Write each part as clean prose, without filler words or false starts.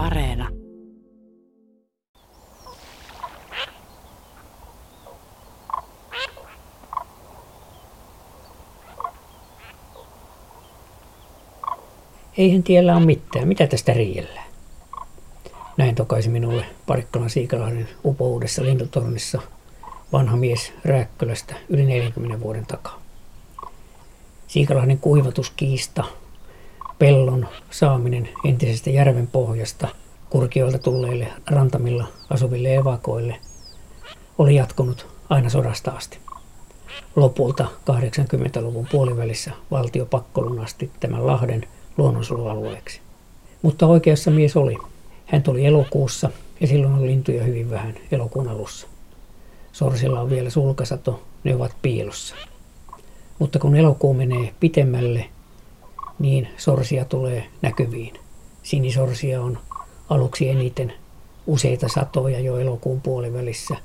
Areena. Eihän tiellä ole mitään. Mitä tästä riidellään? Näin tokaisi minulle Parikkalan Siikalahden upouudessa lintutornissa vanha mies Rääkkölästä yli 40 vuoden takaa. Siikalahden kuivatuskiista, pellon saaminen entisestä järven pohjasta Kurkiolta tulleille rantamilla asuville evakoille oli jatkunut aina sodasta asti. Lopulta 80-luvun puolivälissä valtio pakkolunasti tämän lahden luonnonsuojelualueeksi. Mutta oikeassa mies oli. Hän tuli elokuussa ja silloin on lintuja hyvin vähän elokuun alussa. Sorsilla on vielä sulkasato, ne ovat piilossa. Mutta kun elokuu menee pitemmälle, niin sorsia tulee näkyviin. Sinisorsia on aluksi eniten, useita satoja jo elokuun puolivälissä.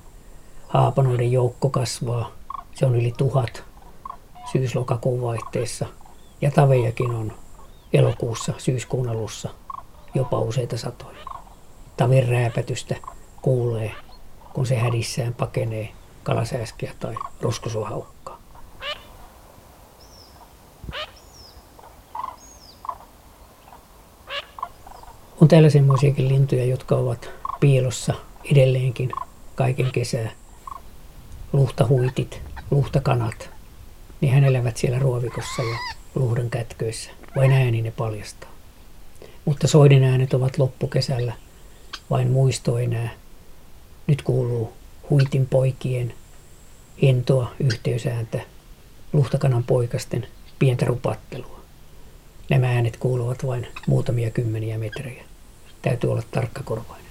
Haapanoiden joukko kasvaa, se on yli 1000 syys-lokakuun vaihteessa. Ja tavejakin on elokuussa, syyskuun alussa jopa useita satoja. Taven rääpätystä kuulee, kun se hädissään pakenee kalasääskiä tai ruskosuohaukkaa. On täällä semmoisiakin lintuja, jotka ovat piilossa edelleenkin kaiken kesää. Luhtahuitit, luhtakanat, niin hän elävät siellä ruovikossa ja luhdankätköissä. Vain ääni ne paljastaa. Mutta soiden äänet ovat loppukesällä vain muisto enää. Nyt kuuluu huitinpoikien hentoa yhteysääntä, luhtakananpoikasten pientä rupattelua. Nämä äänet kuuluvat vain muutamia kymmeniä metrejä. Täytyy olla tarkkakorvainen.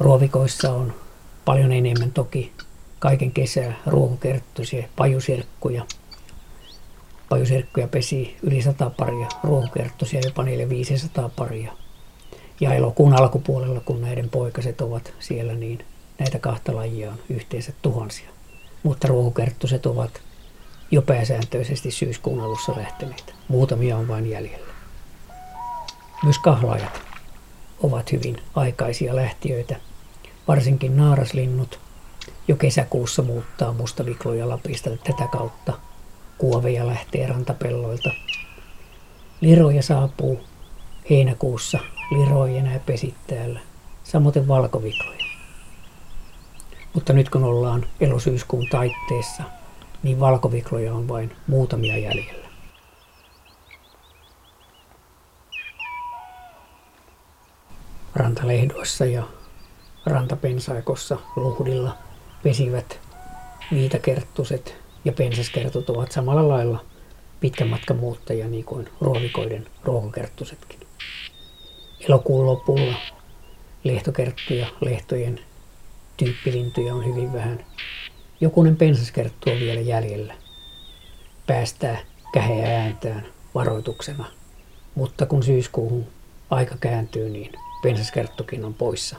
Ruovikoissa on paljon enemmän toki kaiken kesää ruokokerttusia, pajusirkkuja. Pajusirkkuja pesii yli 100 paria, ruokokerttusia jopa 400-500 paria. Ja elokuun alkupuolella, kun näiden poikaset ovat siellä, niin näitä kahta lajia on yhteensä tuhansia. Mutta ruokokerttuset ovat jo pääsääntöisesti syyskuun alussa lähteneet. Muutamia on vain jäljellä. Myös kahlajat ovat hyvin aikaisia lähtiöitä. Varsinkin naaraslinnut jo kesäkuussa muuttaa mustavikloja Lapista tätä kautta. Kuoveja lähtee rantapelloilta. Liroja saapuu heinäkuussa. Liro ei enää pesi täällä. Samoin valkovikloja. Mutta nyt kun ollaan elosyyskuun taitteessa, niin valkovikloja on vain muutamia jäljellä. Rantalehdoissa ja rantapensaikossa luhdilla pesivät viitakerttuset ja pensakkertut ovat samalla lailla pitkän matkan muuttajia niin kuin ruovikoiden ruohokerttusetkin. Elokuun lopulla lehtokerttuja, lehtojen tyyppilintuja on hyvin vähän. Jokunen pensakkerttu on vielä jäljellä. Päästää käheä ääntään varoituksena. Mutta kun syyskuuhun aika kääntyy, niin pensakkerttukin on poissa.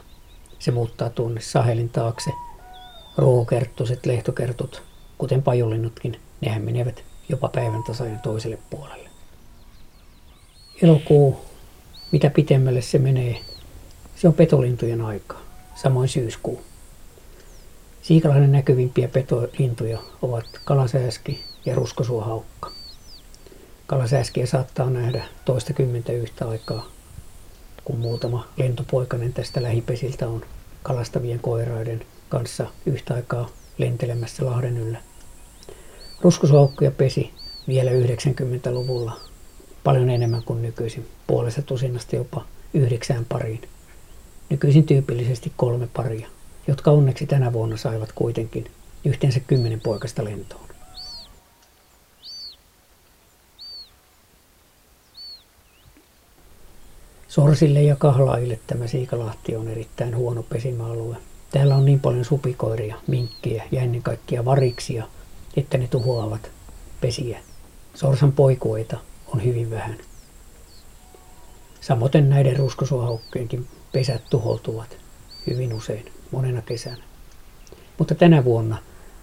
Se muuttaa tuonne sahelin taakse. Ruohokerttuset, lehtokertut, kuten pajulinnutkin, nehän menevät jopa päivän tasaajan toiselle puolelle. Elokuu, mitä pitemmälle se menee, se on petolintujen aikaa, samoin syyskuu. Siikalahden näkyvimpiä petolintuja ovat kalasääski ja ruskosuohaukka. Kalasääskiä saattaa nähdä toistakymmentä yhtä aikaa, kun muutama lentopoikanen tästä lähipesiltä on kalastavien koiraiden kanssa yhtä aikaa lentelemässä lahden yllä. Ruskosuohaukkoja pesi vielä 90-luvulla paljon enemmän kuin nykyisin, puolesta tusinasta jopa 9 pariin. Nykyisin tyypillisesti 3 paria, jotka onneksi tänä vuonna saivat kuitenkin yhteensä 10 poikasta lentoon. Sorsille ja kahlaajille tämä Siikalahti on erittäin huono pesimäalue. Täällä on niin paljon supikoiria, minkkiä ja ennen kaikkea variksia, että ne tuhoavat pesiä. Sorsan poikueita on hyvin vähän. Samoin näiden ruskosuohaukkienkin pesät tuhoutuvat hyvin usein, monena kesänä. mutta tänä vuonna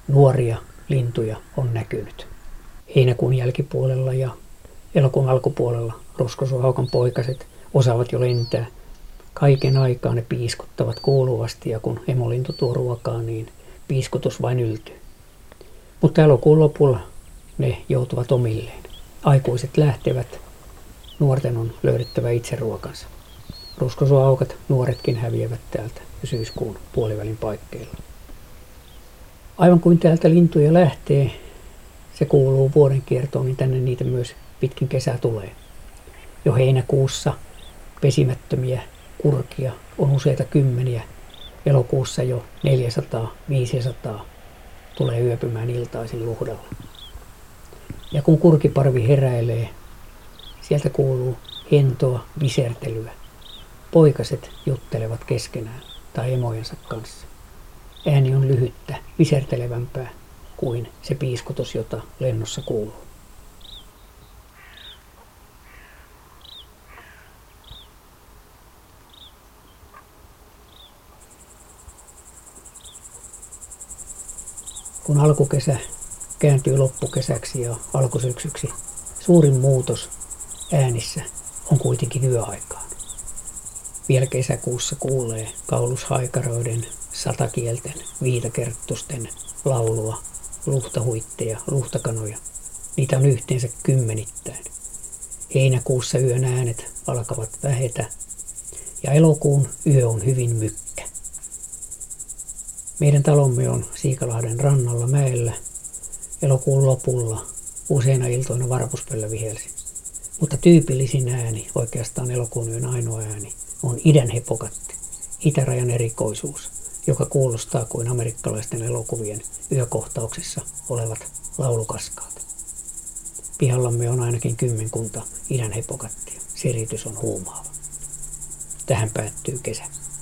nuoria lintuja on näkynyt. Heinäkuun jälkipuolella ja elokuun alkupuolella ruskosuohaukan poikaset osaavat jo lentää. Kaiken aikaa ne piiskuttavat kuuluvasti ja kun emolintu tuo ruokaa, niin piiskutus vain yltyy. Mutta elokuun lopulla ne joutuvat omilleen. Aikuiset lähtevät, nuorten on löydettävä itse ruokansa. Ruskosuohaukat, nuoretkin häviävät täältä syyskuun puolivälin paikkeilla. Aivan kuin täältä lintuja lähtee, se kuuluu vuodenkiertoon, niin tänne niitä myös pitkin kesää tulee. Jo heinäkuussa pesimättömiä kurkia on useita kymmeniä. Elokuussa jo 400-500 tulee yöpymään iltaisin luhdalla. Ja kun kurkiparvi heräilee, sieltä kuuluu hentoa, visertelyä. Poikaset juttelevat keskenään tai emojensa kanssa. Ääni on lyhyttä, visertelevämpää kuin se piiskutus, jota lennossa kuuluu. Kun alkukesä kääntyy loppukesäksi ja alkusyksyksi, suurin muutos äänissä on kuitenkin yöaikaan. Vielä kesäkuussa kuulee kaulushaikaroiden, satakielten, viitakerttusten laulua, luhtahuitteja, luhtakanoja. Niitä on yhteensä kymmenittäin. Heinäkuussa yön äänet alkavat vähetä ja elokuun yö on hyvin mykkä. Meidän talomme on Siikalahden rannalla mäellä. Elokuun lopulla useina iltoina varpuspöllä vihelsi. Mutta tyypillisin ääni, oikeastaan elokuun yön ainoa ääni, on idänhepokatti, itärajan erikoisuus, joka kuulostaa kuin amerikkalaisten elokuvien yökohtauksissa olevat laulukaskaat. Pihallamme on ainakin kymmenkunta idänhepokattia. Siritys on huumaava. Tähän päättyy kesä.